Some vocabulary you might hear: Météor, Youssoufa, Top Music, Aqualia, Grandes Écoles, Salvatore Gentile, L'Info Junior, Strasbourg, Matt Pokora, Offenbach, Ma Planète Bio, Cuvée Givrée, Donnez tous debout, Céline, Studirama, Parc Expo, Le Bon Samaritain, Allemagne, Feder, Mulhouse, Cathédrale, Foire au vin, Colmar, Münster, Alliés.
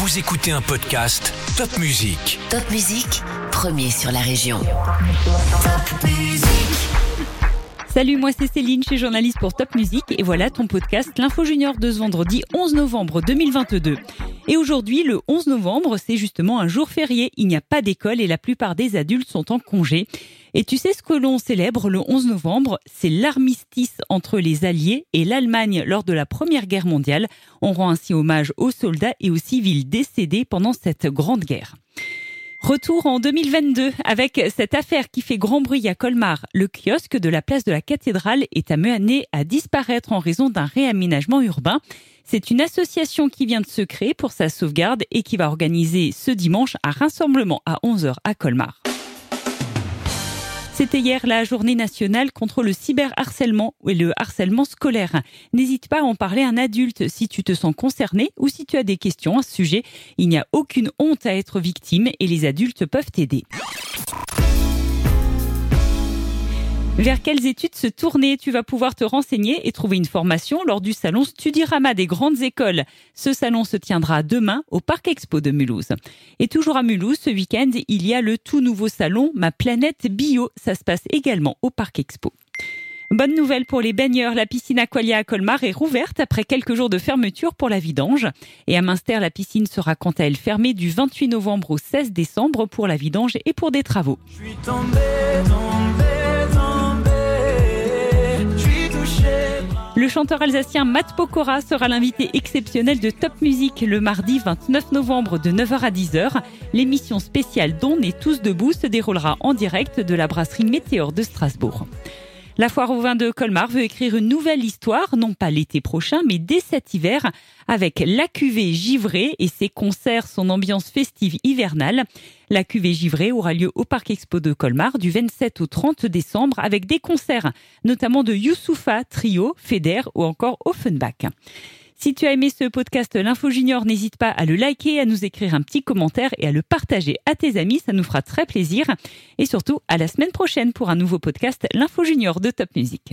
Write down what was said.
Vous écoutez un podcast Top Music. Top Music, premier sur la région. Top Music. Salut, moi c'est Céline, je suis journaliste pour Top Music et voilà ton podcast L'Info Junior de ce vendredi 11 novembre 2022. Et aujourd'hui, le 11 novembre, c'est justement un jour férié. Il n'y a pas d'école et la plupart des adultes sont en congé. Et tu sais ce que l'on célèbre le 11 novembre ? C'est l'armistice entre les Alliés et l'Allemagne lors de la Première Guerre mondiale. On rend ainsi hommage aux soldats et aux civils décédés pendant cette grande guerre. Retour en 2022 avec cette affaire qui fait grand bruit à Colmar. Le kiosque de la place de la Cathédrale est amené à disparaître en raison d'un réaménagement urbain. C'est une association qui vient de se créer pour sa sauvegarde et qui va organiser ce dimanche un rassemblement à 11h à Colmar. C'était hier la journée nationale contre le cyberharcèlement et le harcèlement scolaire. N'hésite pas à en parler à un adulte si tu te sens concerné ou si tu as des questions à ce sujet. Il n'y a aucune honte à être victime et les adultes peuvent t'aider. Vers quelles études se tourner ? Tu vas pouvoir te renseigner et trouver une formation lors du salon Studirama des Grandes Écoles. Ce salon se tiendra demain au Parc Expo de Mulhouse. Et toujours à Mulhouse, ce week-end, il y a le tout nouveau salon Ma Planète Bio. Ça se passe également au Parc Expo. Bonne nouvelle pour les baigneurs, la piscine Aqualia à Colmar est rouverte après quelques jours de fermeture pour la vidange. Et à Münster, la piscine sera quant à elle fermée du 28 novembre au 16 décembre pour la vidange et pour des travaux. Je suis Le chanteur alsacien Matt Pokora sera l'invité exceptionnel de Top Music le mardi 29 novembre de 9h à 10h. L'émission spéciale Donnez tous debout se déroulera en direct de la brasserie Météor de Strasbourg. La Foire au vin de Colmar veut écrire une nouvelle histoire, non pas l'été prochain, mais dès cet hiver, avec la Cuvée Givrée et ses concerts, son ambiance festive hivernale. La Cuvée Givrée aura lieu au Parc Expo de Colmar du 27 au 30 décembre avec des concerts, notamment de Youssoufa, Trio, Feder ou encore Offenbach. Si tu as aimé ce podcast L'Info Junior, n'hésite pas à le liker, à nous écrire un petit commentaire et à le partager à tes amis, ça nous fera très plaisir. Et surtout, à la semaine prochaine pour un nouveau podcast L'Info Junior de Top Music.